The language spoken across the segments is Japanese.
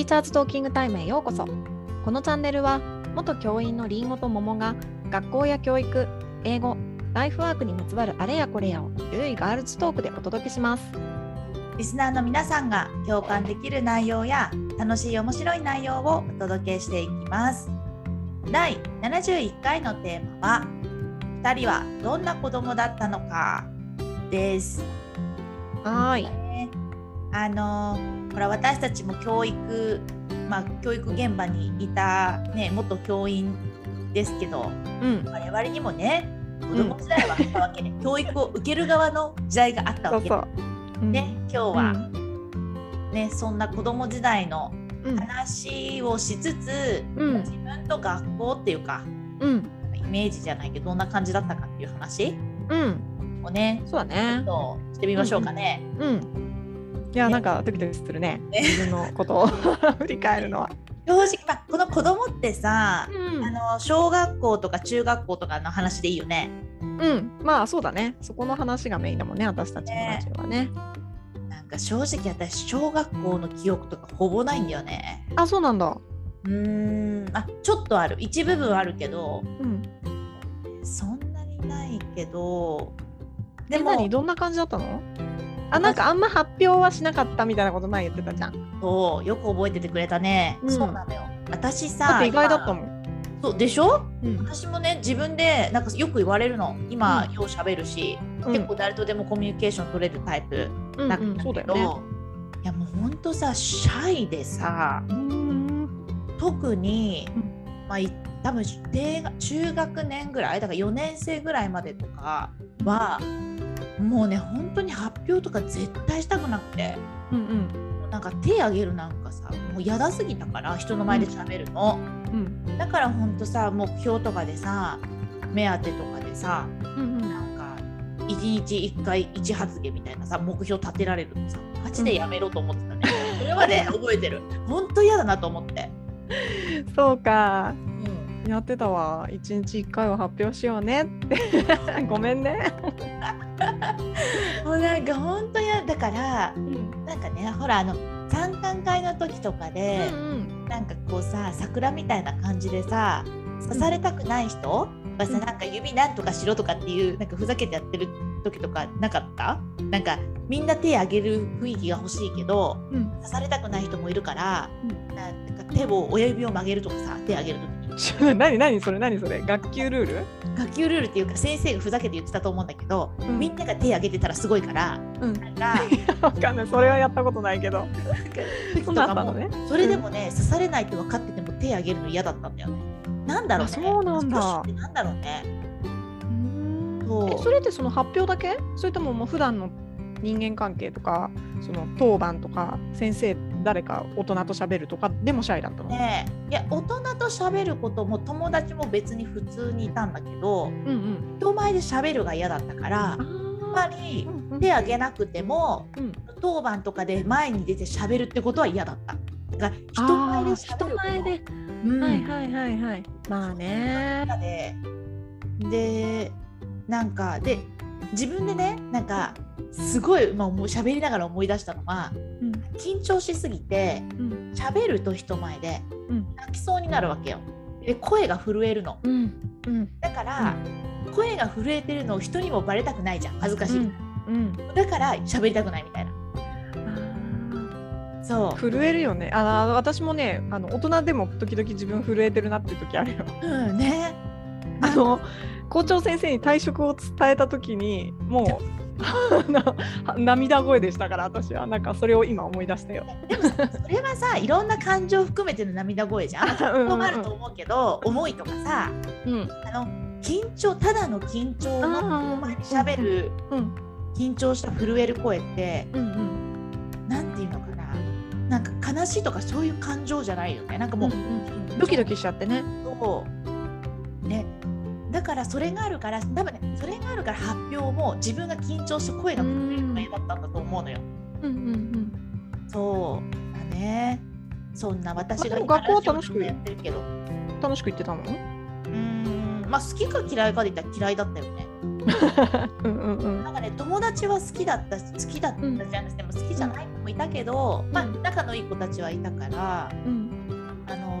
ティーチャーズトーキングタイムへようこそ。このチャンネルは元教員のりんごと桃が学校や教育、英語、ライフワークにまつわるあれやこれやをゆるいガールズトークでお届けします。リスナーの皆さんが共感できる内容や楽しい面白い内容をお届けしていきます。第71回のテーマは2人はどんな子供だったのかです。はい、これ私たちも教育現場にいた、ね、元教員ですけど、我々にもね、子供時代はあったわけで、教育を受ける側の時代があったわけで、今日は、ね、そんな子供時代の話をしつつ、自分と学校っていうか、イメージじゃないけどどんな感じだったかっていう話、をね、そうだね、ちょっとしてみましょうかね。いや、なんかドキドキするね、自分のことを振り返るのは。正直、この子供ってさ、小学校とか中学校とかの話でいいよね。まあそうだね、そこの話がメインだもんね、私たちのラジオはね。なんか正直私、小学校の記憶とかほぼないんだよね。あ、そうなんだ。ちょっとある、一部分あるけど、そんなにないけど。でも何、どんな感じだったの？なんかあんま発表はしなかったみたいなこと前言ってたじゃん。そう、よく覚えててくれたね。そうなのよ。私さ、だって意外だったもん。そうでしょ、私もね、自分でなんかよく言われるの。今、よう喋るし、結構誰とでもコミュニケーション取れるタイプだけど、いやもうほんとさ、シャイでさ、特に、多分中学年ぐらいだから4年生ぐらいまでとかは、もうね、本当に発表とか絶対したくなくて、なんか手あげるなんかさ、もうやだすぎたから、人の前で喋るの、だからほんとさ、目標とかでさ、目当てとかでさ、なんか1日1回1発言みたいなさ、目標立てられるのさ、マジでやめろと思ってたね、それはね、覚えてる。ほんと嫌だなと思って。そうか、やってたわ。1日1回は発表しようねってごめんね。もうなんかほんとやだから、なんかね、ほら、参観会の時とかで、なんかこうさ、桜みたいな感じでさ、刺されたくない人はさ、なんか指なんとかしろとかっていう、なんかふざけてやってる時とかなかった？なんかみんな手あげる雰囲気が欲しいけど、刺されたくない人もいるから、なんか親指を曲げるとかさ、手あげる時。何それ学級ルール？学級ルールっていうか、先生がふざけて言ってたと思うんだけど、みんなが手挙げてたらすごいから、なんか分かんない、それはやったことないけど、そうだったのね。それでもね、刺されないって分かってても手挙げるの嫌だったんだよね。なんだろうね。そうなんだ。なんだろうね。それってその発表だけ？それとももう普段の人間関係とか、その当番とか、先生誰か大人と喋るとかでもシャイだったの？ねえ、いや、大人と喋ることも友達も別に普通にいたんだけど、人前で喋るが嫌だったから、やっぱり手挙げなくても、当番とかで前に出て喋るってことは嫌だった。だから人前で喋る、はいはいはいはい、まあね。で、なんかで自分でね、なんかすごい、もう喋りながら思い出したのは、緊張しすぎて喋ると人前で泣きそうになるわけよ。で、声が震えるの、だから、声が震えてるのを人にもバレたくないじゃん、恥ずかしい、だから喋りたくないみたいな。そう、震えるよね。私もね、大人でも時々自分震えてるなっていう時あるよ。ね、校長先生に退職を伝えた時にもう涙声でしたから、私はなんかそれを今思い出したよ。でもそれはさ、いろんな感情含めての涙声じゃん。困ると思うけど、思いとかさ、緊張、ただの緊張の前にしゃべる、緊張した震える声って、なんていうのかな、なんか悲しいとかそういう感情じゃないよね。なんかもう、ドキドキしちゃってね。そうね。だからそれがあるから、多分ね、それがあるから発表も自分が緊張して声が震えるの嫌だったんだと思うのよ。そうだね。そんな私が今学校楽しくやってるけど、楽しく行ってたの？好きか嫌いかで言ったら嫌いだったよね。なんかね、友達ちは好きだったじゃなくても好きじゃない子もいたけど、まあ、仲のいい子たちはいたから、うん、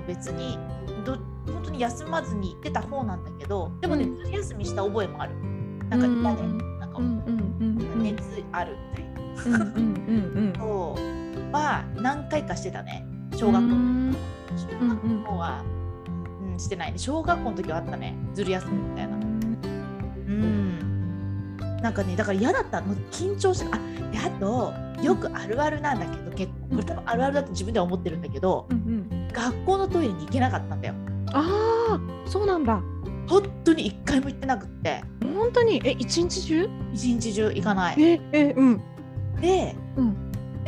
別に本当に休まずに行ってた方なんだけど、でもね、夏休みした覚えもある。なんかいたね、なんか、熱あるみたいな、そうは何回かしてたね。小学校は、してないね。小学校の時はあったね、ずる休みみたいな。なんかね、だから嫌だったの、緊張して、あとよくあるあるなんだけど、結構これ多分あるあるだって自分では思ってるんだけど、学校のトイレに行けなかったんだよ。ああ、そうなんだ。本当に一回も行ってなくって。本当に一日中？一日中行かない。で、で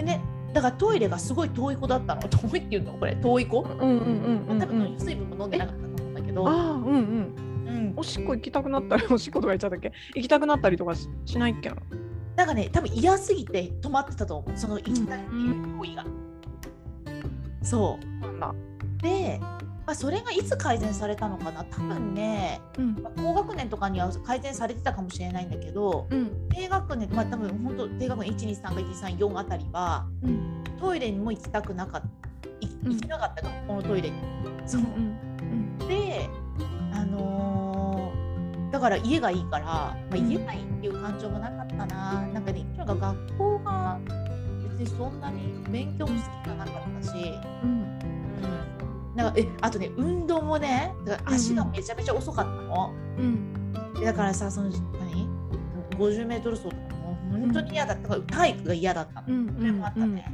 ね、だからトイレがすごい遠い子だったの。遠いっていうのこれ遠い子？多分水分も飲んでなかったと思うんだけど、おしっこ行きたくなったり、おしっことか言っちゃったっけ、行きたくなったりとか しないっけな。なんかね、多分嫌すぎて止まってたと思う、その行きたいっていう行為が、そうなんだ。で、それがいつ改善されたのかな。多分ね、高学年とかには改善されてたかもしれないんだけど、低学年、多分本当低学年 1,2,3,1,2,3,4 あたりは、トイレにも行きたくなかった、行きなかった学校のトイレに。で、だから家がいいから、家がいいっていう感情もなかったな。なんかね、学校が別にそんなに勉強も好きじゃなかったし、なんかあとね、運動もね、だから足がめちゃめちゃ遅かったの、だからさ、その何 50m 走とかも本当に嫌だったから、体育が嫌だったの、それもあったね。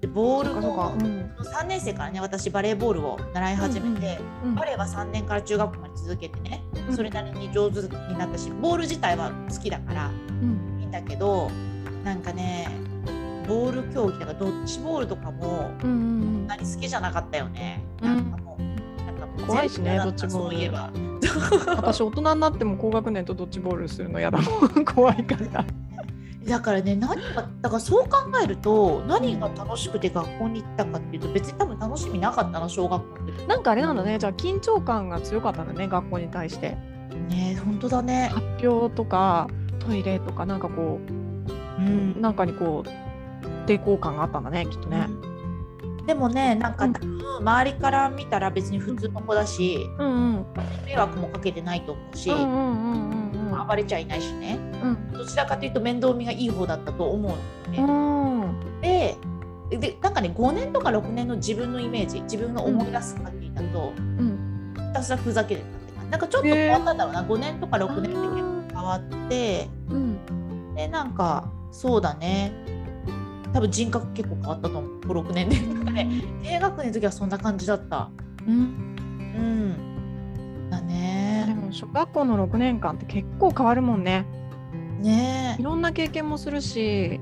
で、ボールも3年生からね、私バレーボールを習い始めて、バレーは3年から中学校まで続けてね、それなりに上手になったし、ボール自体は好きだからいいんだけど、なんかね、ボール競技とかドッジボールとかもそんなに好きじゃなかったよね。怖いしね、ドッジボール。そういえば私大人になっても高学年とドッジボールするのやだもん怖いから。だからね、だからそう考えると、何が楽しくて学校に行ったかっていうと、別に多分楽しみなかったな、小学校って。なんかあれなんだね、じゃあ緊張感が強かったんだね、学校に対してね。本当だね。発表とかトイレとか、なんかこう、なんかにこう抵抗感があったんだね、きっとね。でもね、なんか、周りから見たら別に普通の子だし、迷惑もかけてないと思うし、暴れちゃいないしね、どちらかというと面倒見がいい方だったと思うのね。で、なんかね、5年とか6年の自分のイメージ、自分の思い出す限りだと、ひたすらふざけてたって感じ。なんかちょっと変わったんだろうな、5年とか6年って結構変わって、で、なんかそうだね、多分人格結構変わったと思う、5、6年で。低学年の時はそんな感じだった。だね。でも小学校の6年間って結構変わるもんね。ねえ。いろんな経験もするし、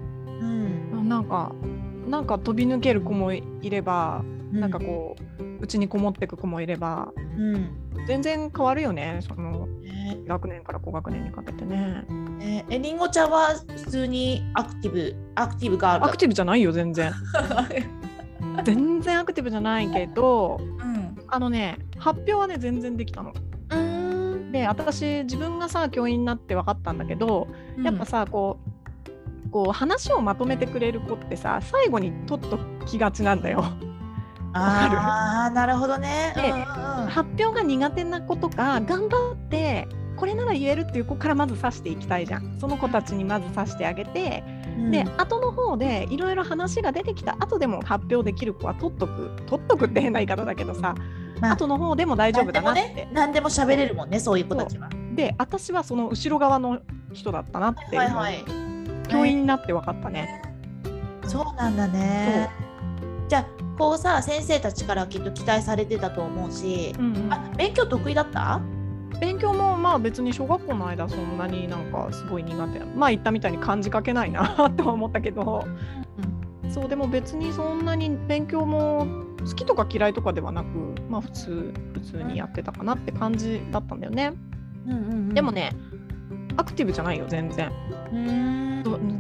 なんか飛び抜ける子もいれば、なんかこう家にこもってく子もいれば、全然変わるよね、その学年から高学年にかけてね。りんごちゃんは普通にアクティブガール。アクティブじゃないよ、全然全然アクティブじゃないけど、発表はね全然できたの。で、私自分がさ、教員になって分かったんだけど、やっぱさ、こう話をまとめてくれる子ってさ、最後に取っときがちなんだよ。あ、なるほどね。で、発表が苦手な子とか、頑張ってこれなら言えるっていう子からまず指していきたいじゃん。その子たちにまず指してあげて、で、後の方でいろいろ話が出てきた後でも発表できる子は取っとくって変な言い方だけどさ、後の方でも大丈夫だなって、何でも喋れるもんね、そういう子たちは。で、私はその後ろ側の人だったなっていうのを教員になって分かったね。そうなんだね。じゃあこうさ、先生たちからきっと期待されてたと思うし、勉強得意だった？勉強もまあ別に小学校の間そんなになんかすごい苦手な、言ったみたいに漢字書けないなとは思ったけど、そうでも別にそんなに勉強も好きとか嫌いとかではなく、普通にやってたかなって感じだったんだよね。でもね、アクティブじゃないよ、全然。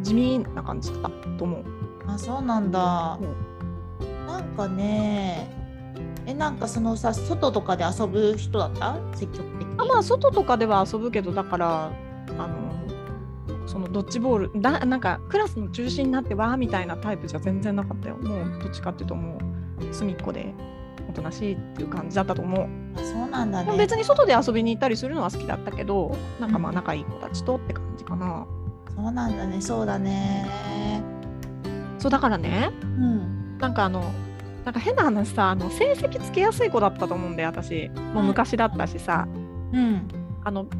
地味な感じだったと思う。あ、そうなんだ。なんかね、なんかそのさ、外とかで遊ぶ人だった？積極的に。外とかでは遊ぶけど、だからそのドッジボールだ、なんかクラスの中心になってわーみたいなタイプじゃ全然なかったよ。もうどっちかっていうともう隅っこでおとなしいっていう感じだったと思う。あ、そうなんだね。別に外で遊びに行ったりするのは好きだったけど、なんかまあ仲いい子たちとって感じかな。そうなんだね。そうだね。そうだからね、うん、なんかなんか変な話さ、成績つけやすい子だったと思うんで、私もう昔だったしさ、うん、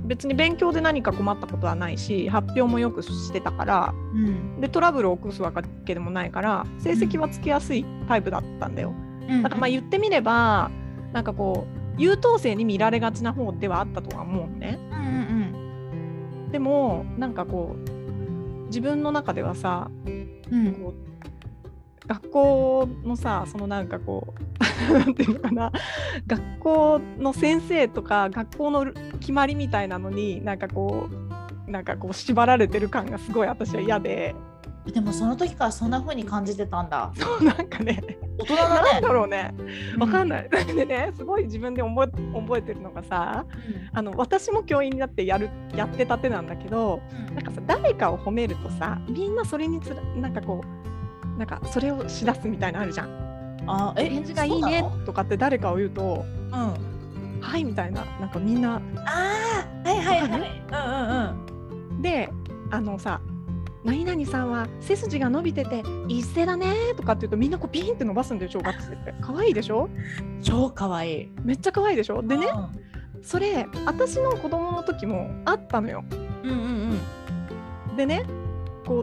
別に勉強で何か困ったことはないし、発表もよくしてたから、うん、でトラブルを起こすわけでもないから成績はつけやすいタイプだったんだよ、うん、だからまあ言ってみればなんかこう優等生に見られがちな方ではあったとは思うね、うんうんうん、でもなんかこう自分の中ではさ、うん、こう学校のさ、そのなんかこうなんていうのかな、学校の先生とか学校の決まりみたいなのになんかこう縛られてる感がすごい私は嫌で。でもその時からそんな風に感じてたんだ。そう、なんかね、大人だね。なんだろうね、わかんない、うん、でね、すごい自分で覚えてるのがさ、うん、私も教員になってやってたてなんだけど、うん、なんかさ、誰かを褒めるとさ、みんなそれになんかこうなんかそれをしだすみたいなのあるじゃん。あ、返事がいいねとかって誰かを言うと、うん、はいみたいな、なんかみんな、ああ、はいはいはい、うんうんうん。で、さ、何々さんは背筋が伸びてて一斉だねとかって言うと、みんなこうピーンって伸ばすんだよ、小学生って。可愛いでしょ？超可愛い。めっちゃ可愛いでしょ？でね、それ私の子供の時もあったのよ。うんうんうん。でね、こう。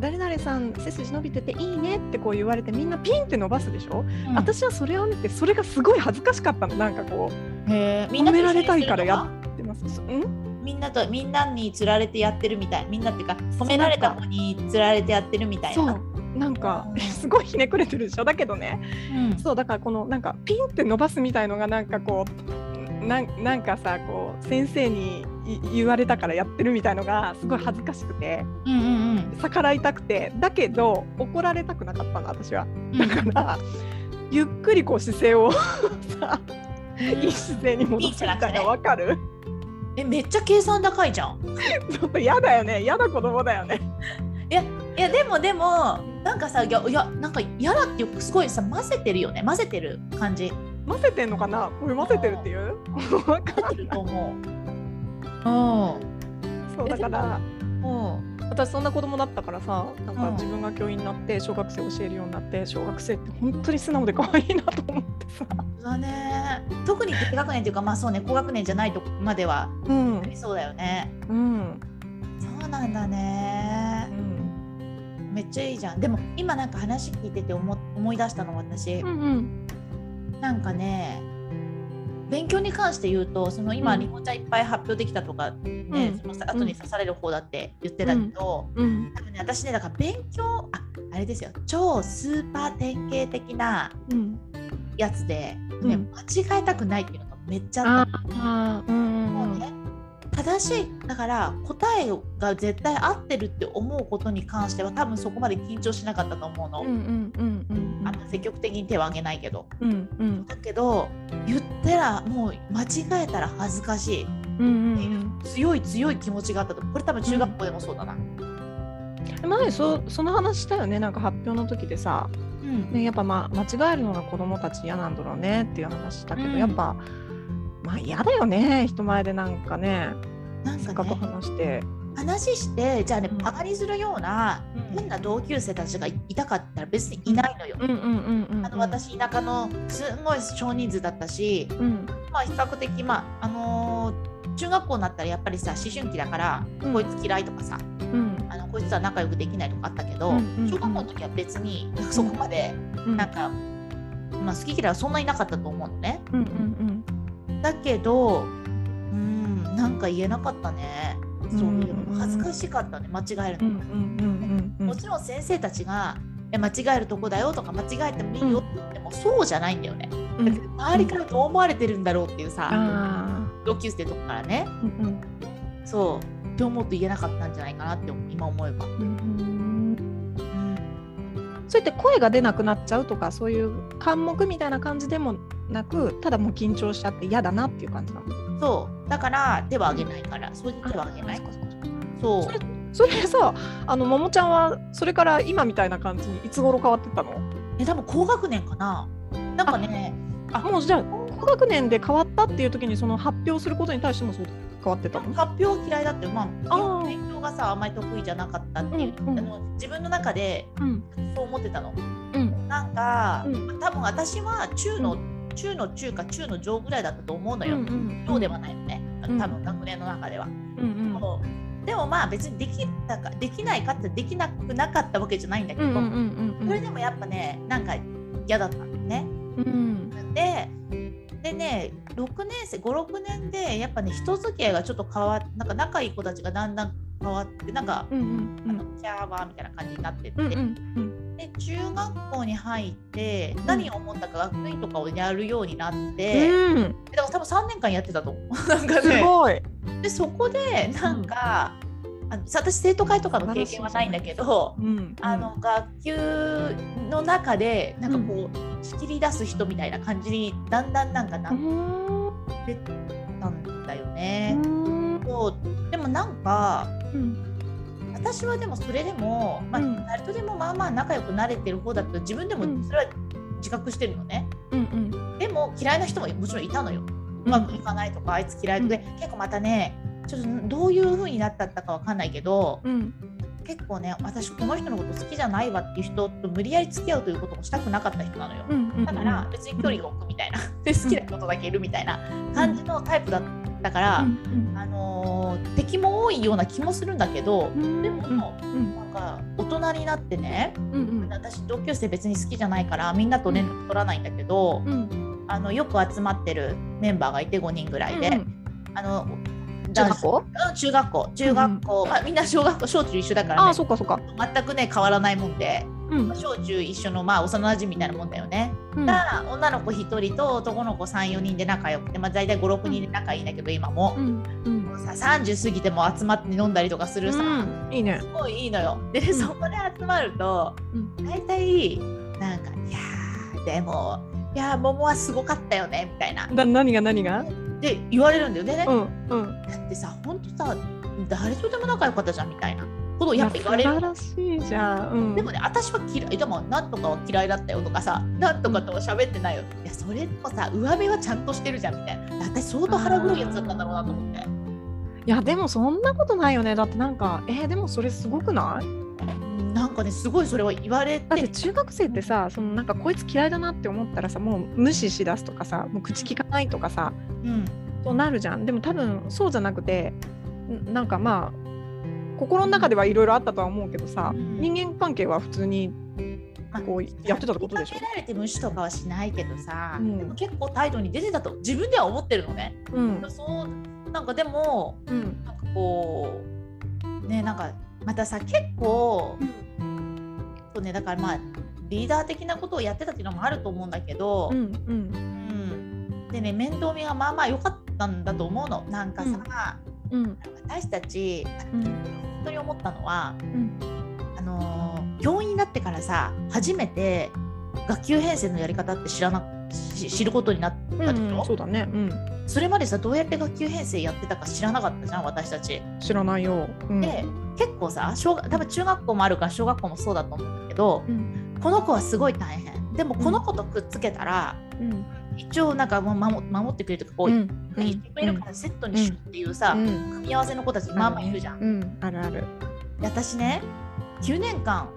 誰々さん背筋伸びてていいねってこう言われて、みんなピンって伸ばすでしょ、うん、私はそれを見てそれがすごい恥ずかしかったの。なんかこう褒められたいからやってます。みんなにつられてやってるみたい。みんなっていうか褒められた子につられてやってるみたいな。そうなんかすごいひねくれてるでしょ。だけどね、うん、そうだから、このなんかピンって伸ばすみたいのがなんかこう なんかさ、こう先生に言われたからやってるみたいのがすごい恥ずかしくて、うんうんうん、逆らいたくて、だけど怒られたくなかったの私は。だから、うん、ゆっくりこう姿勢をさ、いい姿勢に戻すみたいな。わかる？めっちゃ計算高いじゃん。ちょっとやだよね。やだ子供だよね。いやでもなんかさ、いやなんかやだってすごいさ、混ぜてるよね。混ぜてる感じ。混ぜてんのかな？これ混ぜてるっていう？わかると思う。うん、そうだから、うん、私そんな子供だったからさ、なんか自分が教員になって小学生教えるようになって、小学生って本当に素直で可愛いなと思ってさ。だね、特に低学年というか、まあそうね、高学年じゃないとこまでは、うん、そうだよね、うん、そうなんだね、うん、めっちゃいいじゃん。でも今なんか話聞いてて思い出したの私、うんうん、なんかね、勉強に関して言うと、その今リモちゃんいっぱい発表できたとか、ね、うん、その後に刺される方だって言ってたけど、うんうん、多分ね、私ね、だから勉強、あれですよ、超スーパー典型的なやつで、ね、うん、間違えたくないっていうのがめっちゃあった。ああ、もうね、正しい、だから答えが絶対合ってるって思うことに関しては多分そこまで緊張しなかったと思うの。積極的に手は挙げないけど、うんうん、だけど言ったらもう間違えたら恥ずかしい、うんうんうん、強い気持ちがあったと。これ多分中学校でもそうだな、うん、前その話したよね。なんか発表の時でさ、うんね、やっぱ、まあ、間違えるのが子どもたち嫌なんだろうねっていう話したけど、うん、やっぱまあ嫌だよね、人前でなんかね、せっかく話してじゃあね、バカにするような、うん、変な同級生たちがいたかったら別にいないのよ。私田舎のすごい少人数だったし、うん、まあ比較的、まあ中学校になったらやっぱりさ、思春期だから、うん、こいつ嫌いとかさ、うん、こいつは仲良くできないとかあったけど、うん、小学校の時は別にそこまでなんか、うん、まあ、好き嫌いはそんなになかったと思うのね、うんうんうん、だけどなんか言えなかったね。そういうの恥ずかしかったね、間違えるの、うんうん、もちろん先生たちが間違えるとこだよとか、間違えてもいいよって言っても、そうじゃないんだよね、うん、だけど周りからどう思われてるんだろうっていうさ、同級生とかからね、うんうん、そうって思うと言えなかったんじゃないかなって今思えば、うんうん、そうやって声が出なくなっちゃうとか、そういう感目みたいな感じでもなく、ただもう緊張しちゃって嫌だなっていう感じなの。そうだから手はあげないから、うん、そういう手はあげない。そうそれでさ、ももちゃんはそれから今みたいな感じにいつ頃変わってったの？多分高学年かな。なんかね、もうじゃあ高学年で変わったっていう時にその発表することに対してもそう変わってたの？発表嫌いだって、勉強がさあんまり得意じゃなかったっていう、自分の中でそう思ってたの。なんか、多分私は中の上ぐらいだったと思うのよ。上ではないよね、多分学年の中では。でも別にできないかってできなくなかったわけじゃないんだけど、それでもやっぱねなんか嫌だったんだよね。でね、6年生 5,6 年でやっぱね人付き合いがちょっと変わって、なんか仲いい子たちがだんだん変わってなんか、キャーバーみたいな感じになってって、で中学校に入って何を思ったか学院とかをやるようになって、だから多分3年間やってたと思う。なんかね、すごい。でそこでなんか、私生徒会とかの経験はないんだけど、学級の中でなんかこう仕切り出す人みたいな感じにだんだんなんかなってたんだよね。でもなんか、私はでもそれでも、誰とでもまあまあ仲良くなれてる方だったら自分でもそれは自覚してるのね。でも嫌いな人ももちろんいたのよ。うまくいかないとかあいつ嫌いとか、結構またねちょっとどういう風になったかわかんないけど、結構ね私この人のこと好きじゃないわっていう人と無理やり付き合うということもしたくなかった人なのよ、だから別に距離を置くみたいな、で好きなことだけいるみたいな感じのタイプだったから、敵も多いような気もするんだけど、でも、なんか大人になってね、私同級生別に好きじゃないからみんなと連絡取らないんだけど、よく集まってるメンバーがいて5人ぐらいで、中学校、みんな小中一緒だからね。あ、そうかそうか。全くね変わらないもんで、小中一緒の幼なじみみたいなもんだよね。だから女の子1人と男の子 3,4 人で仲良くて、大体 5,6 人で仲いいんだけど、今も30過ぎても集まって飲んだりとかするさ、いいね、すごいいいのよ。でそこで集まると大体なんかいやーでもいやー桃はすごかったよねみたいな、何がで言われるんだよね。だってさ、ほんとさ誰とでも仲良かったじゃんみたいなことをやっぱ言われる。素晴らしいじゃん。でもね、私は嫌いでもなんとかは嫌いだったよとかさ、なんとかとは喋ってないよ、いやそれもさ上辺はちゃんとしてるじゃんみたいな。私相当腹黒いやつだったんだろうなと思って。いやでもそんなことないよね。だってなんかでもそれすごくない？なんかねすごいそれは言われて、だって中学生ってさ、そのなんかこいつ嫌いだなって思ったらさ、もう無視しだすとかさ、もう口聞かないとかさ、となるじゃん。でも多分そうじゃなくて、なんか心の中ではいろいろあったとは思うけどさ、人間関係は普通にこうやってたってことでしょ。見かけられて無視とかはしないけどさ、でも結構態度に出てたと自分では思ってるのね。そうなんかでも、なんかこうね、なんかまたさ結構、だからリーダー的なことをやってたっていうのもあると思うんだけど、でね面倒見がまあまあ良かったんだと思うの。なんかさ、私たち、本当に思ったのは、教員になってからさ初めて学級編成のやり方って知ることになったでしょ。そうだね。それまでさどうやって学級編成やってたか知らなかったじゃん、私たち。知らないよ。で結構さ多分中学校もあるから小学校もそうだと思うんだけど、この子はすごい大変、でもこの子とくっつけたら、一応なんか守ってくれるとかこう言ってくれるからセットにしようっていうさ、組み合わせの子たちまあまあいるじゃん。あるある。私ね9年間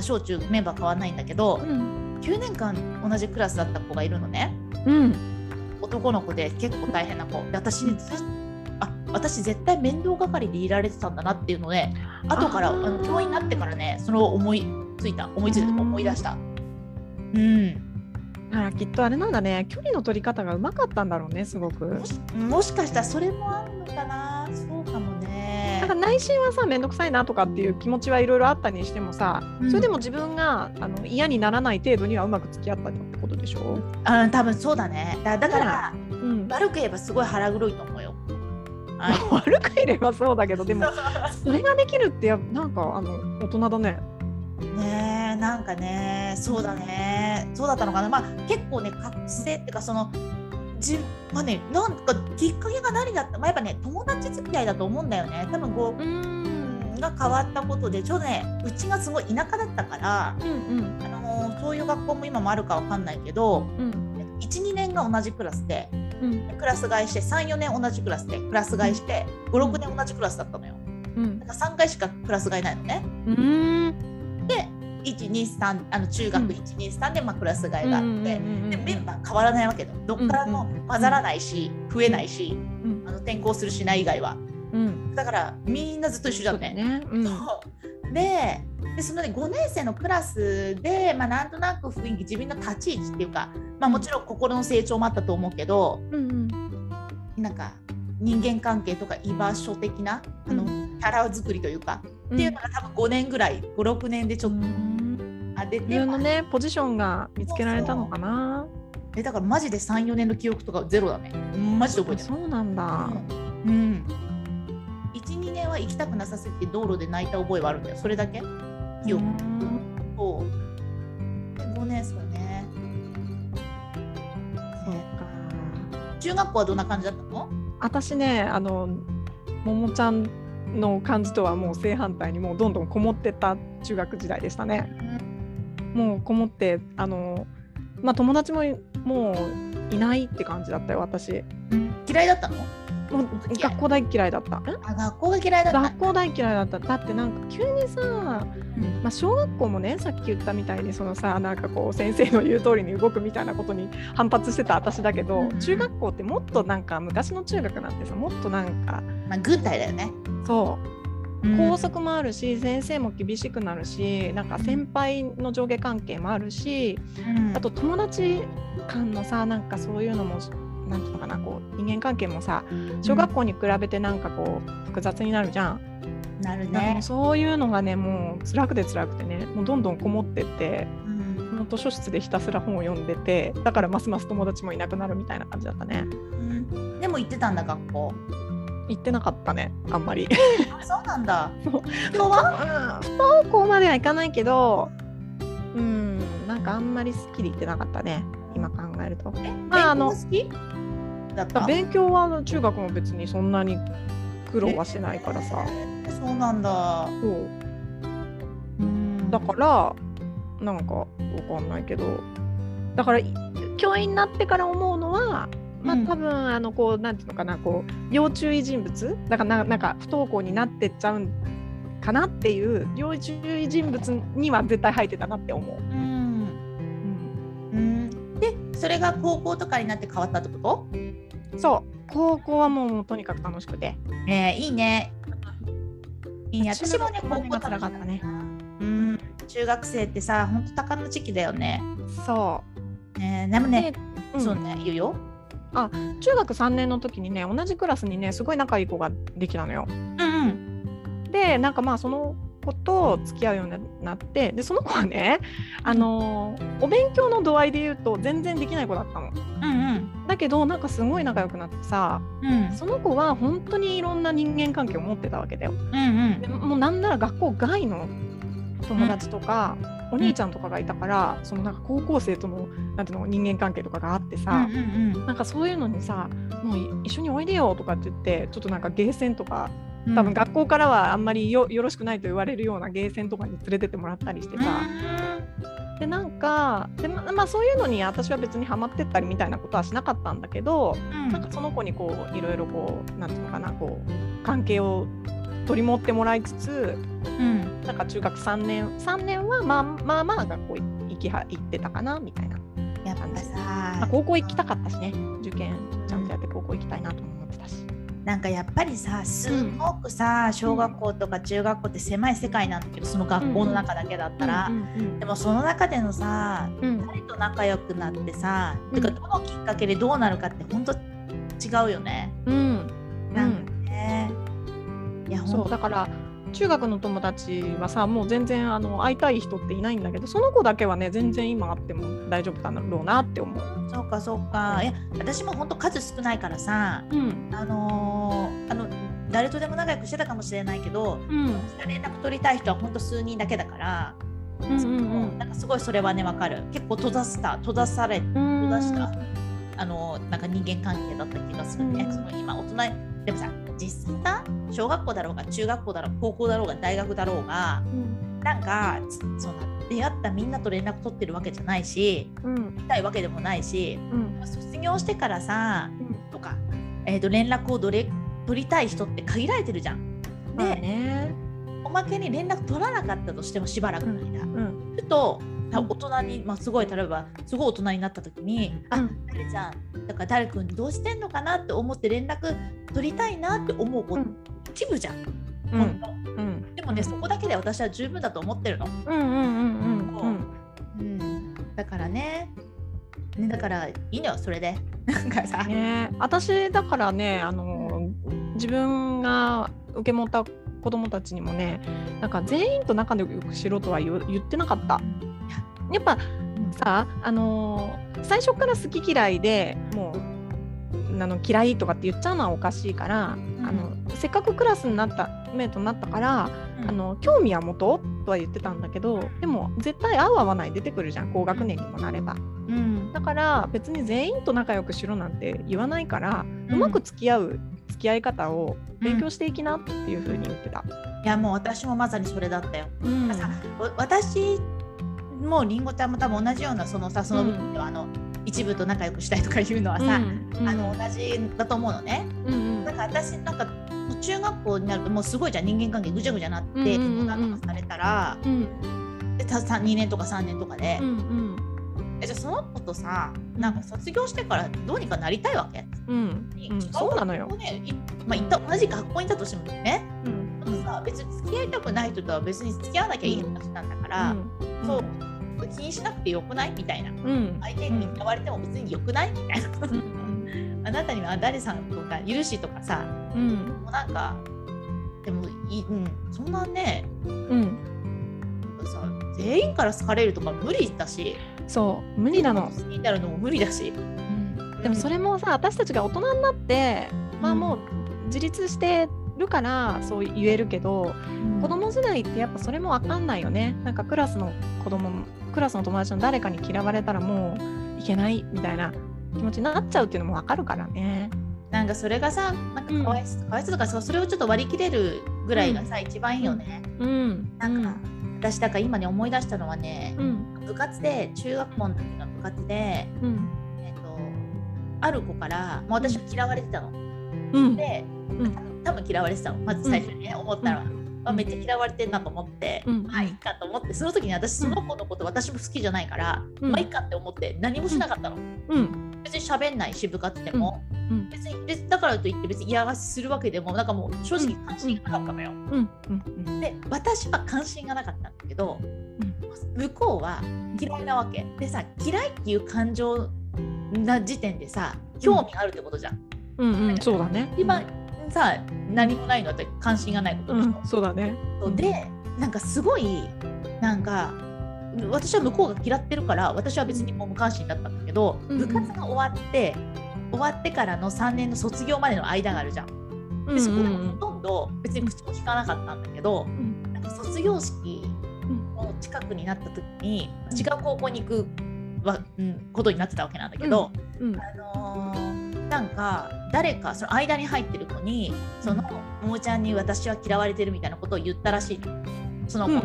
小中メンバー変わらないんだけど、9年間同じクラスだった子がいるのね。男の子で結構大変な子で、私絶対面倒係でいられてたんだなっていうので、後から教員になってからねそれを思い出した。きっとあれなんだね、距離の取り方がうまかったんだろうね、すごく。もしかしたらそれもあるのかな。そうかもね。なんか内心はさ面倒くさいなとかっていう気持ちはいろいろあったにしてもさ、それでも自分が嫌にならない程度にはうまく付き合ったってことでしょ。多分そうだね。だから、悪く言えばすごい腹黒いと思うよ。悪く言えばそうだけど、でもそれができるってなんか大人だね。ねえ、なんかね、そうだね、そうだったのかな。結構ね覚醒っていうか、そのね、なんかきっかけが何だった、やっぱね友達付き合いだと思うんだよね。多分が変わったことで、ちょうどねうちがすごい田舎だったから、うんうん、そういう学校も今もあるかわかんないけど、うん、1、2年が同じクラスで、うん、クラス替えして 3,4 年同じクラスでクラス替えして 5,6 年同じクラスだったのよ、うん、だから3回しかクラス替えないのね、うん、で123中学123で、まあ、クラス替えがあって、うんうんうん、でメンバー変わらないわけだ、どっからも混ざらないし増えないし、うん、転校するしない以外は、うん、だからみんなずっと一緒じゃんね、うん、そうでその、ね、5年生のクラスで、まあ、なんとなく雰囲気自分の立ち位置っていうか、まあ、もちろん心の成長もあったと思うけど、うんうん、なんか人間関係とか居場所的なキャラ作りというか、うん、っていうのが多分5年ぐらい 5,6 年でちょっと、うん、出て自分のねポジションが見つけられたのかな。そうそう、だからマジで 3,4 年の記憶とかゼロだね、マジで覚えてない。そうなんだ、うんうん、1,2 年は行きたくなさすぎて道路で泣いた覚えはあるんだよ、それだけ記憶、うん、そうで5年生はね。そうか。中学校はどんな感じだったの？私ね、ももちゃんの感じとはもう正反対に、もうどんどんこもってた中学時代でしたね、うん、もうこもってまあ、友達ももういないって感じだったよ私、うん、嫌いだったの？もう学校大嫌いだった。あ、学校が嫌いだった。学校大嫌いだった。だってなんか急にさ、まあ、小学校もねさっき言ったみたいにそのさ、なんかこう先生の言う通りに動くみたいなことに反発してた私だけど、中学校ってもっとなんか昔の中学なんてさ、もっとなんか、まあ、軍隊だよね。そう校則もあるし、先生も厳しくなるし、なんか先輩の上下関係もあるし、あと友達間のさ、なんかそういうのもなんていうのかな、こう人間関係もさ、小学校に比べてなんかこう複雑になるじゃん。なるね。そういうのがね、もう辛くて辛くてね、もうどんどんこもってって、もう図書室でひたすら本を読んでて、だからますます友達もいなくなるみたいな感じだったね、うん、でも行ってたんだ学校？行ってなかったねあんまり。あ、そうなんだ。不登校までは行かないけど、うん、なんかあんまりすっきり行ってなかったね今考えると。まあ、好きだった勉強は中学も別にそんなに苦労はしてないからさ、そうなんだ。そうだからなんかわかんないけど、だから教員になってから思うのは、まあ、多分こうなんていうのかな、こう要注意人物だから、なんか不登校になってっちゃうかなっていう要注意人物には絶対入ってたなって思う。でそれが高校とかになって変わったってこと？そう高校はもうとにかく楽しくて、いいねいいね。私もね高校辛かったね、うん、中学生ってさ本当高の時期だよね。そう、でもね、そうね、言うよ。あ、中学3年の時にね同じクラスにねすごい仲いい子ができたのよ、うんうん、でなんかまあそのことを付き合うようになって、でその子はね、お勉強の度合いで言うと全然できない子だったの、うんうん、だけどなんかすごい仲良くなってさ、うん、その子は本当にいろんな人間関係を持ってたわけだよ、うんうん、でもうなんなら学校外の友達とか、うん、お兄ちゃんとかがいたから、そのなんか高校生とのなんていうの人間関係とかがあってさ、うんうんうん、なんかそういうのにさ、もう一緒においでよとかって言って、ちょっとなんかゲーセンとか多分学校からはあんまり よろしくないと言われるようなゲーセンとかに連れてってもらったりしてさ、でなんかで、まあ、そういうのに私は別にハマってったりみたいなことはしなかったんだけど、うん、なんかその子にこういろいろこうなんていうのかな、こう関係を取り持ってもらいつつ、うん、なんか中学3年はまあまあまあ学校行ってたかなみたいな感じで、まあ、高校行きたかったしね、受験ちゃんとやって高校行きたいなと思ってたし。なんかやっぱりさすごくさ、うん、小学校とか中学校って狭い世界なんだけど、その学校の中だけだったら、うんうんうん、でもその中でのさ、うん、誰と仲良くなってさ、うん、てかどのきっかけでどうなるかって本当違うよね、うん、なんかね、いやそうだから中学の友達はさもう全然会いたい人っていないんだけど、その子だけはね全然今会っても大丈夫だろうなって思う。そうかそうか、いや私も本当数少ないからさ、うん、誰とでも仲良くしてたかもしれないけど、うん、連絡取りたい人は本当数人だけだから、うんうんうん、なんかすごいそれはね分かる。結構閉ざしたなんか人間関係だった気がするね、その今大人でもさ実際さ、小学校だろうが中学校だろうが高校だろうが大学だろうが、うん、なんかその出会ったみんなと連絡取ってるわけじゃないし、うん、見たいわけでもないし、うん、卒業してからさ、うん、とか、連絡を取りたい人って限られてるじゃん。で、ね、おまけに連絡取らなかったとしてもしばらくの間、うんうん、ちょっと大人に、まあ、すごい例えばすごい大人になった時に、うん、あ、誰ちゃんだから誰くんどうしてんのかなって思って連絡取りたいなって思うこと、うん、一部じゃん、うん、うん、でもね、そこだけで私は十分だと思ってるの。だからね、だからいいのよそれでなんかさ、私だからね、自分が受け持った子供たちにもね、なんか全員と仲良くしろとは言ってなかった。やっぱさ、最初から好き嫌いでもう嫌いとかって言っちゃうのはおかしいから、うん、せっかくクラスになったメイトになったから、うん、興味は持とうとは言ってたんだけど、でも絶対合う合わない出てくるじゃん、高学年にもなれば、うん、だから別に全員と仲良くしろなんて言わないから、うん、うまく付き合い方を勉強していきなっていう風に言ってた、うん、いやもう私もまさにそれだったよ、うん、だから私もうりんごちゃんも多分同じようなその部分では、うん、一部と仲良くしたいとかいうのはさ、うん、同じだと思うのね、うん、だから私なんか中学校になるともうすごいじゃん、人間関係ぐちゃぐちゃなって大人、うん、とかされたら、うん、で2年とか3年とかで、うんうん、じゃあその子とさ、なんか卒業してからどうにかなりたいわけ、うんうん、そうなのよ、まあ、同じ学校にいたとしてもね、うん、でもさ、別に付き合いたくない人とは別に付き合わなきゃいい話なんだから、うんうん、そう、気にしなくてよくないみたいな、うん、相手に嫌われても別によくないみたいな、うん、あなたには誰さんとか許しとかさ、うん、もうなんかでもうん、そんなね、うん、さ、全員から好かれるとか無理だし、そう無理なの、好きになるのも無理だし、うん、でもそれもさ、私たちが大人になって、まあ、もう自立してるからそう言えるけど、うん、子供時代ってやっぱそれも分かんないよね。なんかクラスの友達の誰かに嫌われたらもういけないみたいな気持ちになっちゃうっていうのも分かるからね。なんかそれがさ、なんかかわいそう、うん、かわいそうとか、それをちょっと割り切れるぐらいがさ、うん、一番いいよね、うん、なんか、うん、私だから今ね思い出したのはね、うん、部活で、中学校の時の部活で、うん、ある子からもう私は嫌われてたの、うん、で、うん、多分嫌われてたの、まず最初に、ね、うん、思ったのは、まあ、めっちゃ嫌われてんなと思って、うん、まあいいかと思って、その時に私その子のこと私も好きじゃないから、うん、まあいいかって思って何もしなかったの、うん、別に喋んないし部活でも、うん、別にだからといって別に嫌がするわけでもなんかもう正直関心がなかったのよ、うんうん、で私は関心がなかったんだけど、うん、向こうは嫌いなわけでさ、嫌いっていう感情な時点でさ興味があるってことじゃん、うんうんうん、そうだね、一番さ、何もないのって関心がないことでしょ、うん、そうだね、でなんかすごいなんか私は向こうが嫌ってるから私は別にもう無関心だったんだけど、うんうん、部活が終わってからの3年の卒業までの間があるじゃん、でそこでもほとんど別に口も聞かなかったんだけど、うん、なんか卒業式の近くになった時に違う高校に行くことになってたわけなんだけど、うんうん、なんか誰かその間に入ってる子にそのももちゃんに私は嫌われてるみたいなことを言ったらしいその子、うんうん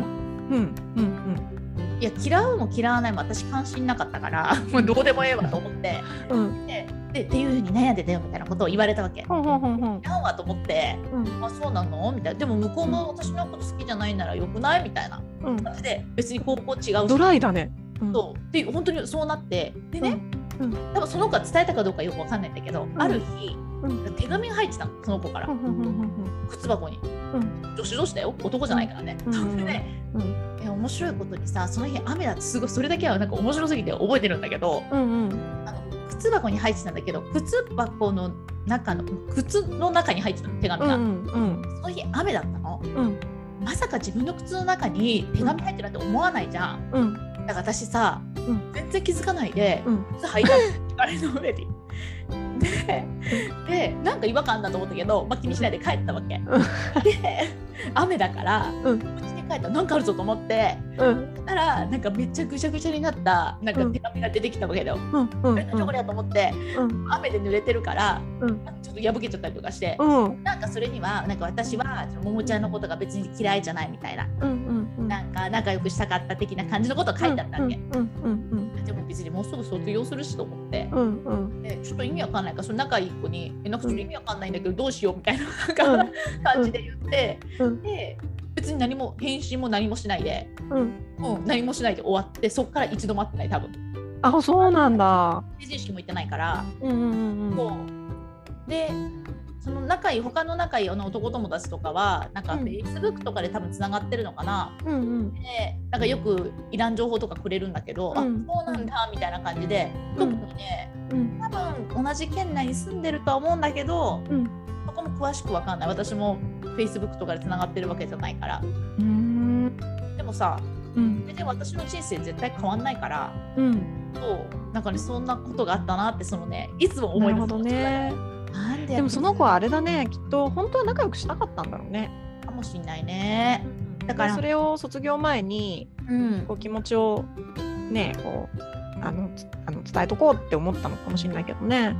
うんうん、いや嫌うも嫌わないも私関心なかったからもうどうでもええわと思って、うん、でっていう風に悩んでたよみたいなことを言われたわけ、うんうんうん、嫌うわと思って、うん、あ、そうなのみたいな、でも向こうも私のこと好きじゃないならよくないみたいな、うん、で別に高校違うドライだね、うん、そうで本当にそうなってでね、うんうん、多分その子は伝えたかどうかよくわかんないんだけど、うん、ある日、うん、手紙が入ってたのその子から、うんうんうん、靴箱に、うん、女子同士だよ男じゃないからね、うんうん、でね、うん、面白いことにさその日雨だってすごいそれだけはなんか面白すぎて覚えてるんだけど、うんうん、靴箱に入ってたんだけど靴箱の中の靴の中に入ってたの手紙が、うんうんうん、その日雨だったの、うん、まさか自分の靴の中に手紙入ってるなんて思わないじゃん、うん、だから私さ、うん、全然気づかないで、うん、履いたあれの上にでなんか違和感だと思ったけど、まあ、気にしないで帰ったわけ、うん、で雨だから、うん、家に帰ったらなんかあるぞと思って、うん、そしたらなんかめっちゃぐしゃぐしゃになったなんか手紙が出てきたわけだよ。うんうん、なんだこれやと思って、うん、雨で濡れてるから、うん、ちょっと破けちゃったりとかして、うん、なんかそれにはなんか私はももちゃんのことが別に嫌いじゃないみたいな、うんうんうん、なんか仲良くしたかった的な感じのことを書いてあったわけ。うんうんうんうん、でも別にもうすぐ卒業するしと思って、うんうん、でちょっと意味わかんないからその仲いい子になんかちょっと意味わかんないんだけどどうしようみたいな感じで言って、うん、で別に何も返信も何もしないで、うんうん、何もしないで終わってそっから一度も会ってない多分。あ、そうなんだ。成人式も行ってないから、うんうんうん、もうでその仲いい他の仲いい男友達とかはなんか Facebook とかで多分つながってるのかな、うんうん、でなんかよくいらん情報とかくれるんだけど、うん、あそうなんだみたいな感じで、うん、特にね、うん、多分同じ県内に住んでるとは思うんだけど、うん、そこも詳しく分かんない。私も Facebook とかでつながってるわけじゃないから。うーんでもさ、うん、で私の人生絶対変わんないから、うん、そうなんかねそんなことがあったなってそのねいつも思い出すことね。でもその子はあれだね、きっと本当は仲良くしなかったんだろうね。かもしれないね。だからそれを卒業前に、うん、こう気持ちをねこう伝えとこうって思ったのかもしれないけどね。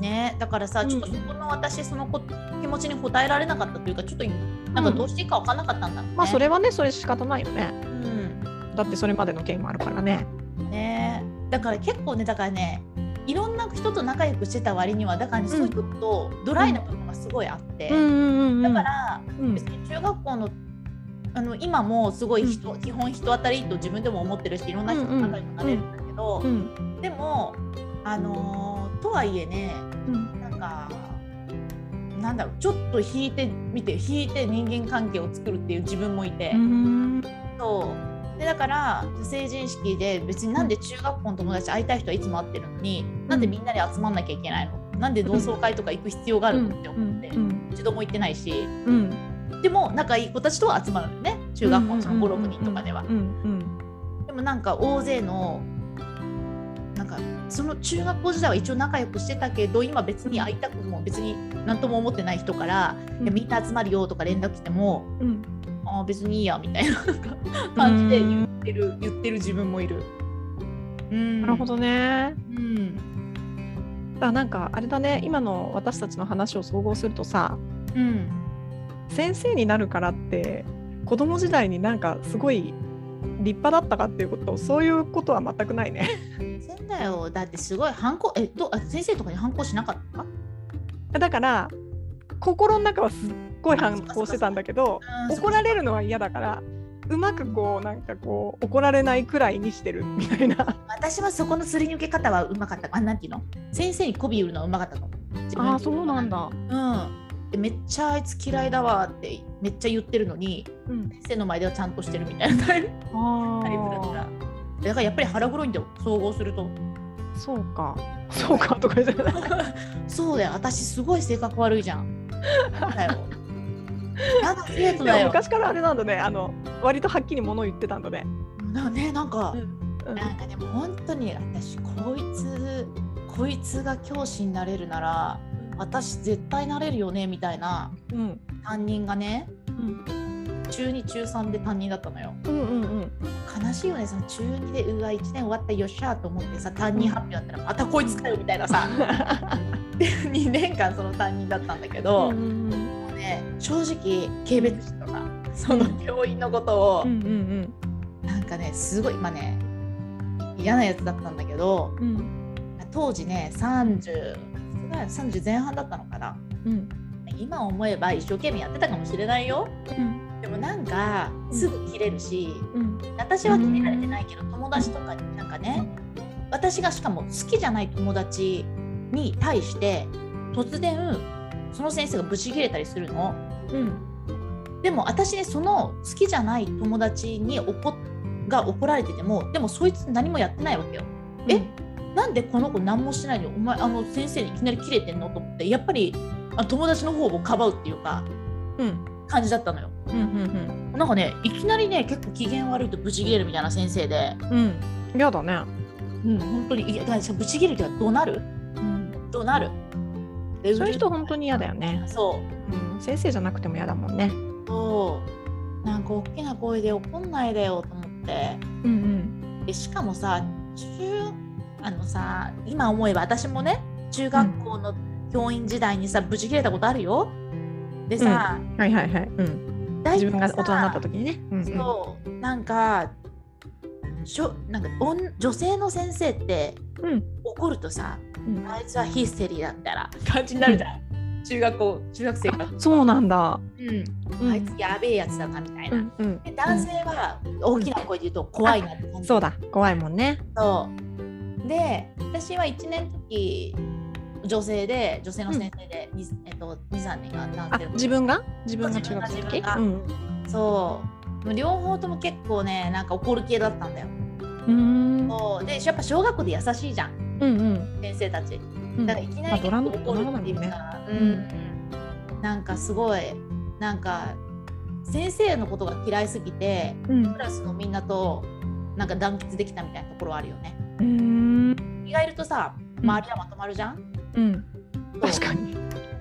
ねだからさちょっとそこの私その子気持ちに応えられなかったというかちょっとなんかどうしていいか分からなかったんだろうね、うん、まあそれはねそれ仕方ないよね、うん、だってそれまでの経緯もあるからね。ねだから結構ねだからねいろんな人と仲良くしてた割にはだから、ねうん、そういうことドライな部分がすごいあって、うんうん、だから、うん、別に中学校の、 今もすごいうん、基本人当たりと自分でも思ってるしいろんな人と仲良くなれるんだけど、うんうん、でもとはいえね、うん、なんかなんだろうちょっと引いてみて引いて人間関係を作るっていう自分もいて、うん、そうでだから成人式で別になんで中学校の友達会いたい人はいつも会ってるのに、うん、なんでみんなで集まんなきゃいけないの、うん、なんで同窓会とか行く必要があるのって思って、うん、一度も行ってないし、うん、でも仲いい子たちとは集まるのね中学校の5、6人とかでは、うんうん、でもなんか大勢のなんかその中学校時代は一応仲良くしてたけど今別に会いたくも別に何とも思ってない人から、うん、いやみんな集まるよとか連絡来ても、うんあ別にいいやみたいな感じで言ってる自分もいる。うんなるほどね。うん、だからなんかあれだね今の私たちの話を総合するとさ、うん、先生になるからって子供時代になんかすごい立派だったかっていうことそういうことは全くないね。そうだよだってすごい反抗先生とかに反抗しなかった？だから心の中はすごい反抗してたんだけど怒られるのは嫌だからうまくこうなんかこう怒られないくらいにしてるみたいな。私はそこのすり抜け方はうまかった。なんていうの先生に媚び売るのはうまかったと思う。ああそうなんだ。うんでめっちゃあいつ嫌いだわってめっちゃ言ってるのに、うん、先生の前ではちゃんとしてるみたいなタイプだからやっぱり腹黒いんだよ総合すると。そうかそうかとかじゃないそうだよ私すごい性格悪いじゃんだよだよ昔からあれなんだね割とはっきり物言ってたんだね。なんか、うん、なんかでも本当に私こいつが教師になれるなら私絶対なれるよねみたいな担任がね、うん、中2中3で担任だったのよ、うんうんうん、悲しいよねその中2でうわ1年終わったよっしゃーと思ってさ担任発表だったらまたこいつかよみたいなさ2年間その担任だったんだけど、うんうんうん正直軽蔑視とかその教員のことを、うんうんうん、なんかねすごい今ね嫌なやつだったんだけど、うん、当時ね30前半だったのかな、うん、今思えば一生懸命やってたかもしれないよ、うん、でもなんかすぐキレるし、うん、私はキレられてないけど友達とかになんかね私がしかも好きじゃない友達に対して突然その先生がブチ切れたりするの、うん、でも私ねその好きじゃない友達に怒られててもでもそいつ何もやってないわけよ、うん、なんでこの子何もしないのお前先生にいきなり切れてんのと思ってやっぱり友達の方をかばうっていうか、うん、感じだったのよ、うんうんうん、なんかねいきなりね結構機嫌悪いとブチ切れるみたいな先生で嫌、うん、だねうん本当にブチ切れるってどうなる、うん、どうなるそういう人本当に嫌だよね。そう、うん、先生じゃなくても嫌だもんね。となんか大きな声で怒んないでよと思って、うんうん、でしかもさ今思えば私もね中学校の教員時代にさブチ切れたことあるよ。でさ、うん、はいはいはい、うん、自分が大人になった時にね、うんうん、そうなんか女性の先生って、うん、怒るとさ、うん、あいつはヒステリーだみたいな感じになるじゃん、うん、中学生からそうなんだ、うん、あいつやべえやつだなみたいな、うんうん、で男性は大きな声で言うと怖いなって感じ、うん、そうだ怖いもんね。そうで私は1年の時女性の先生で、うん 2,3 年がなってる。自分が中学生だっけ、うん、そう両方とも結構ねなんか怒る系だったんだよ。そうでやっぱ小学校で優しいじゃん、うんうん、先生たちだからいきなり怒るっていうか、うんうん、なんかすごいなんか先生のことが嫌いすぎて、うん、クラスのみんなとなんか団結できたみたいなところはあるよね。意外とさ周りはまとまるじゃん、うん、確かに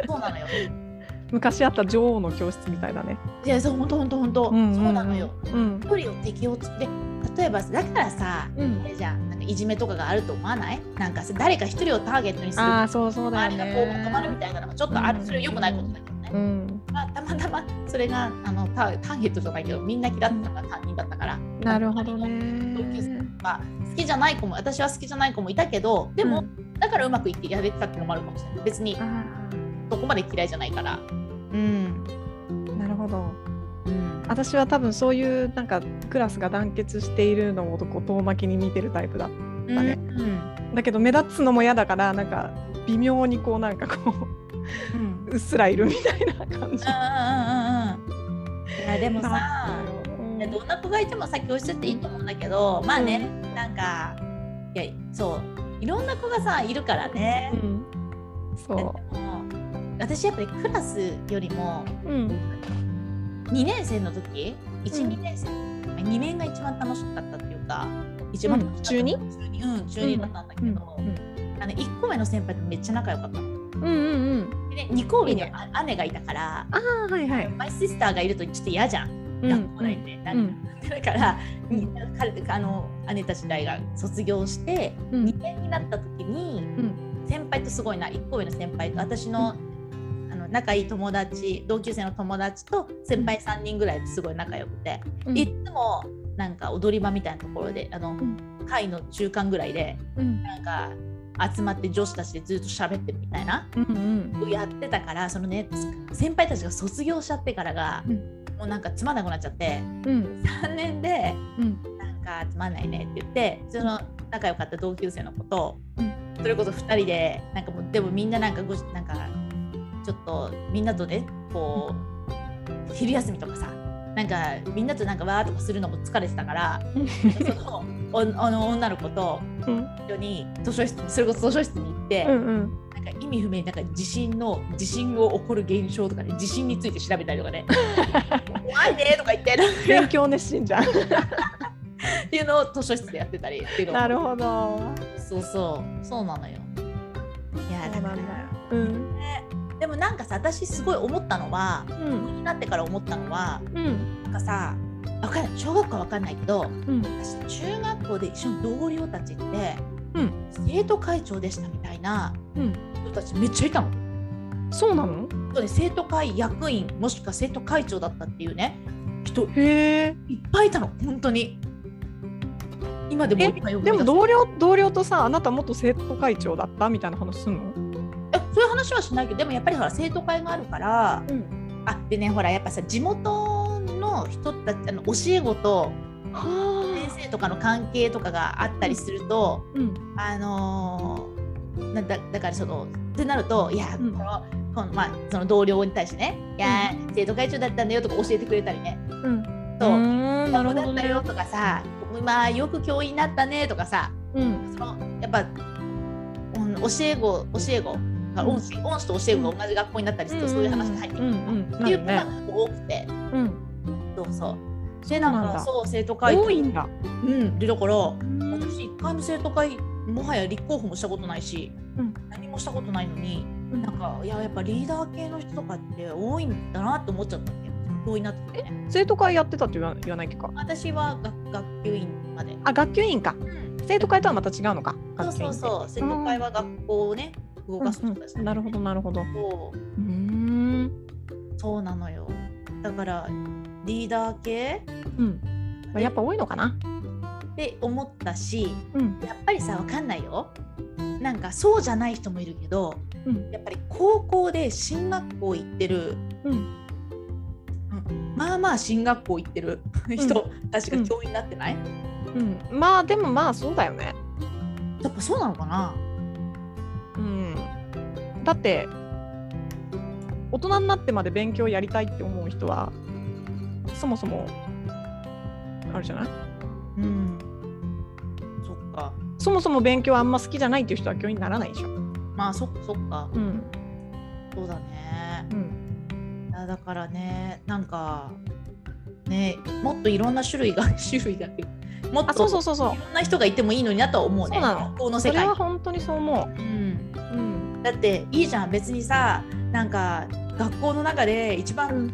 そうなのよ昔あった女王の教室みたいだね。いやそうほんと、うんうん、そうなのよ、うん、一人を敵を作って例えばだからさ、うん、あれじゃんなんかいじめとかがあると思わない？なんか誰か一人をターゲットにするそうだよね、周りがこうまとまるみたいなのがちょっとある、うん、それは良くないことだけどね、うんまあ、たまたまそれがターゲットとかだけどみんな嫌ってたのが担任だったから、うん、なるほどね。好きじゃない子も私は好きじゃない子もいたけどでも、うん、だからうまくいってやれてたってのもあるかもしれない。別にどこまで嫌いじゃないから、うん、なるほど、うん、私は多分そういうなんかクラスが団結しているのを遠巻きに見てるタイプだったね、うんうん、だけど目立つのも嫌だからなんか微妙にこうなんかこう、うん、うっすらいるみたいな感じ、うんうんうん、いやでもさどんな子がいても先押してっていいと思うんだけどまあね、うん、なんかいやそういろんな子がさいるからね、うん、そうでも私やっぱりクラスよりも、うん、2年生の時1、うん、2年生2年が一番楽しかったっていうか一番楽しかった中2、うん、中2だったんだけど、うんうん、1個目の先輩とめっちゃ仲良かったの。うんうんうん、で2個目に姉がいたからあ、はいはい、マイシスターがいるとちょっと嫌じゃん学校内で、うんうん、だから、うん、姉たち代が卒業して、うん、2年になった時に、うん、先輩とすごいな1個上の先輩と私 の,、うん、仲いい友達同級生の友達と先輩3人ぐらいすごい仲良くて、うん、いつもなんか踊り場みたいなところでうん、会の中間ぐらいで、うん、なんか集まって女子たちでずっと喋ってるみたいな、うんうん、やってたからその、ね、先輩たちが卒業しちゃってからが、うんもうなんかつまんなくなっちゃって、うん、3年で、うん、なんかつまんないねって言ってその仲良かった同級生の子と、うん、それこそ2人でなんかもうでもみんななんかちょっとみんなとねこう昼休みとかさなんかみんなとなんかわーとかするのも疲れてたからその女の子と一緒にそれこそ図書室に行って、うんうんなんか意味不明なんか地震を起こる現象とかね地震について調べたりとかね怖いねとか言って勉強熱心じゃんっていうのを図書室でやってたりっていうのなるほどそうなのよ。いやだからうん、でもなんかさ私すごい思ったのは大人、うん、になってから思ったのは、うん、なんかさ小学校は分かんないけど、うん、私中学校で一緒に同僚たちって、うん、生徒会長でしたみたいな人たちめっちゃいたの。そうなの？そうね、生徒会役員もしくは生徒会長だったっていうね人いっぱいいたの本当に。今でもでも同僚とさあなた元生徒会長だったみたいな話すんの？そういう話はしないけどでもやっぱりほら生徒会があるから、うん、あでねほらやっぱさ地元の人たち教え子と先生とかの関係とかがあったりすると、うん、だからそのってなるといや、うん、このまあその同僚に対してね、うん、いや生徒会長だったんだよとか教えてくれたりね、うん、そうなるほど、ね、だったよとかさ、まあよく教員になったねとかさ、うん、そのやっぱ教え子が恩師と教え子が同じ学校になったりすると、うん、そういう話が入ってくるっていうのが多くて、うん、そう。でなんかそう生徒会多いんだ。うん。でだから私一回も生徒会もはや立候補もしたことないし、うん、何もしたことないのに、うん、なんかやっぱリーダー系の人とかって多いんだなって思っちゃったんだよ。頭になってて、ね、生徒会やってたって言わないっけか。私は学級委員まで。あ、学級委員か、うん、生徒会とはまた違うのか。そうそうそう、生徒会は学校をね、うん、動かす人たち、ね、うんうん、なるほどなるほど。そうなのよ。だからリーダー系、うん、まあ、やっぱ多いのかなって思ったし、うん、やっぱりさ、わかんないよ、なんかそうじゃない人もいるけど、うん、やっぱり高校で進学校行ってる、うん、まあまあ進学校行ってる人たちが教員になってない、うんうん、まあでもまあそうだよね。やっぱそうなのかな、うん、だって大人になってまで勉強やりたいって思う人はそもそもあるじゃない、うん、そっか。そもそも勉強あんま好きじゃないっていう人は教員にならないでしょ。まあそっかそっか、うん、そうだね、うん、だからね、なんかね、もっといろんな種類がもっと、あ、そうそうそうそう、いろんな人がいてもいいのになとは思うね。そうなの、この世界。それは本当にそう思う、うんうん、だっていいじゃん、別にさ、なんか学校の中で一番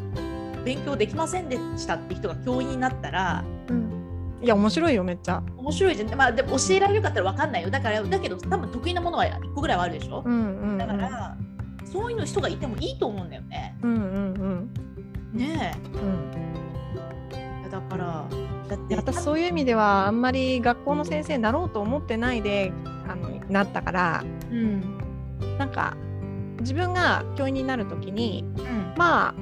勉強できませんでしたって人が教員になったら、うん、いや面白いよ、めっちゃ面白いじゃん。まあでも教えられるかったら分かんないよ。だからだけど多分得意なものは1個ぐらいはあるでしょ、うんうんうん、だからそういうの人がいてもいいと思うんだよね、うんうんうん、ねえ、うん、だからだって私そういう意味ではあんまり学校の先生になろうと思ってないでなったから、うん、なんか自分が教員になるときに、うん、まあ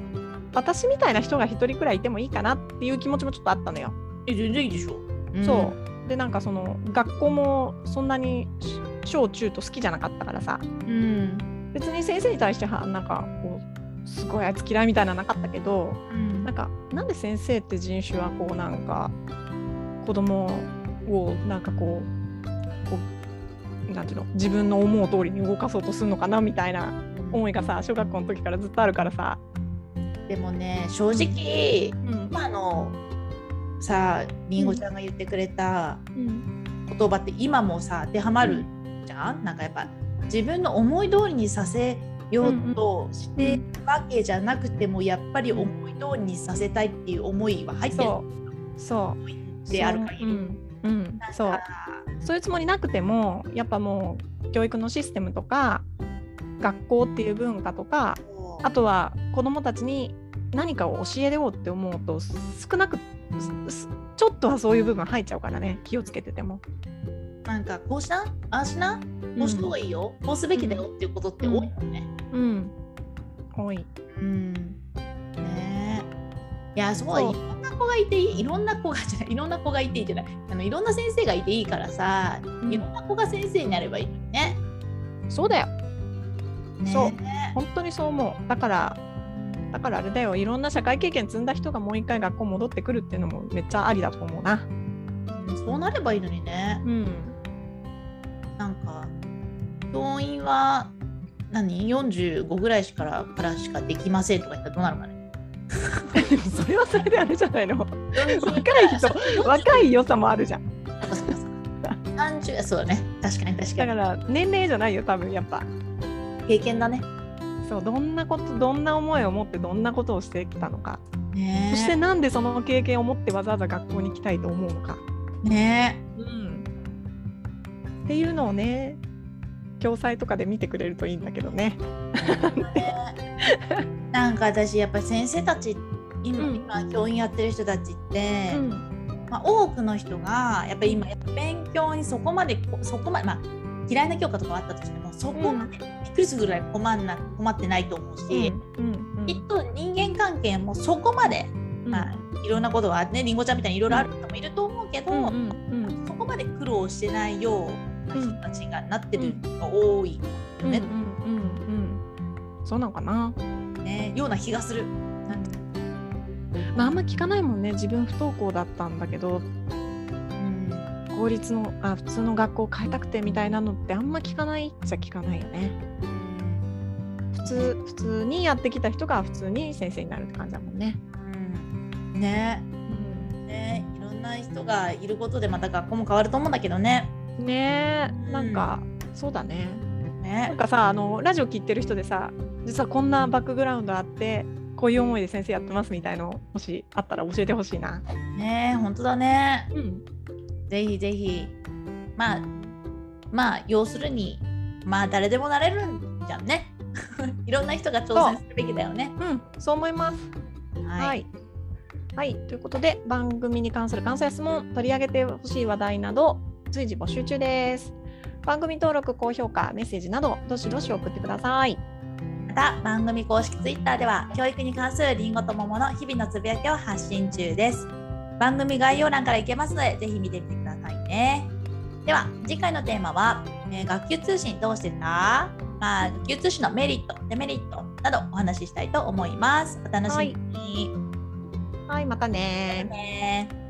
私みたいな人が一人くらいいてもいいかなっていう気持ちもちょっとあったのよ。全然いいでしょ、うん、そうで、なんかその学校もそんなに小中と好きじゃなかったからさ、うん、別に先生に対してはなんかこうすごいあいつ嫌いみたいなのなかったけど、うん、なんで先生って人種はこうなんか子供をなんかこうなんていうの、自分の思う通りに動かそうとするのかなみたいな思いがさ、小学校の時からずっとあるからさ。でもね、正直、うん、今のさ、りんごちゃんが言ってくれた言葉って今もさ当てはまるじゃん、うん、なんかやっぱ自分の思い通りにさせようとしてるわけじゃなくても、やっぱり思い通りにさせたいっていう思いは入ってる、うん、そうである限り、うんうん、そういうつもりなくても、やっぱもう教育のシステムとか学校っていう文化とか、あとは子どもたちに何かを教えようって思うと少なくちょっとはそういう部分入っちゃうからね、気をつけてても。なんかこうしなあしな、こうした方がいいよ、うん、こうすべきだよっていうことって多いよね、うんうん、多い、うん、ねえ、いや、そう、いろんな子がいていい、いろんな子がいていいじゃない、いろんな先生がいていいからさ、うん、いろんな子が先生になればいいのにね。そうだよ、ね、そう、本当にそう思う。だからあれだよ、いろんな社会経験積んだ人がもう一回学校戻ってくるっていうのもめっちゃありだと思うな。そうなればいいのにね、うん、なんか教員は45ぐらいからしかできませんとか言ったらどうなるかねそれはそれであれじゃないの若い良さもあるじゃん30、そうだね、確かに確かに。だから年齢じゃないよ、多分やっぱ経験だね。そう、どんなこと、どんな思いを持ってどんなことをしてきたのか、ね、そしてなんでその経験を持ってわざわざ学校に行きたいと思うのかね、うん、っていうのをね、教材とかで見てくれるといいんだけどねなんか私やっぱり先生たち今教員やってる人たちって、うん、まあ、多くの人がやっぱり今やっぱ勉強にそこまで、まあ嫌いな教科とかあったとしても、そこまでびっくりするぐらい困ってないと思うし、うんうんうん、きっと人間関係もそこまで、うん、まあ、いろんなことはね、りんごちゃんみたいにいろいろある人もいると思うけど、うんうんうん、そこまで苦労してないような人たちがなってる人が多いよね、うんうんうんうん、そうなのかな、ね、ような気がする、まあ、あんま聞かないもんね。自分不登校だったんだけど普通の学校を変えたくてみたいなのってあんま聞かないっちゃ聞かないよね。普通にやってきた人が普通に先生になるって感じだもんね、うん、ね、うん、ね、いろんな人がいることでまた学校も変わると思うんだけどね。ね、なんか、うん、そうだね、なんかさ、ラジオ聞いてる人でさ、実はこんなバックグラウンドあってこういう思いで先生やってますみたいのもしあったら教えてほしいな。ねえ、本当だね、うん、ぜひぜひ、まあ要するに誰でもなれるんじゃんねいろんな人が挑戦するべきだよね。うん、そう思います。はい、ということで番組に関する感想や質問、取り上げてほしい話題など随時募集中です。番組登録、高評価、メッセージなどどしどし送ってください。また番組公式ツイッターでは教育に関するりんごと桃の日々のつぶやきを発信中です。番組概要欄からいけますのでぜひ見てみてくださいね。では次回のテーマは、学級通信どうしてた？学級通信のメリット、デメリットなどお話ししたいと思います。お楽しみに。はい、またね。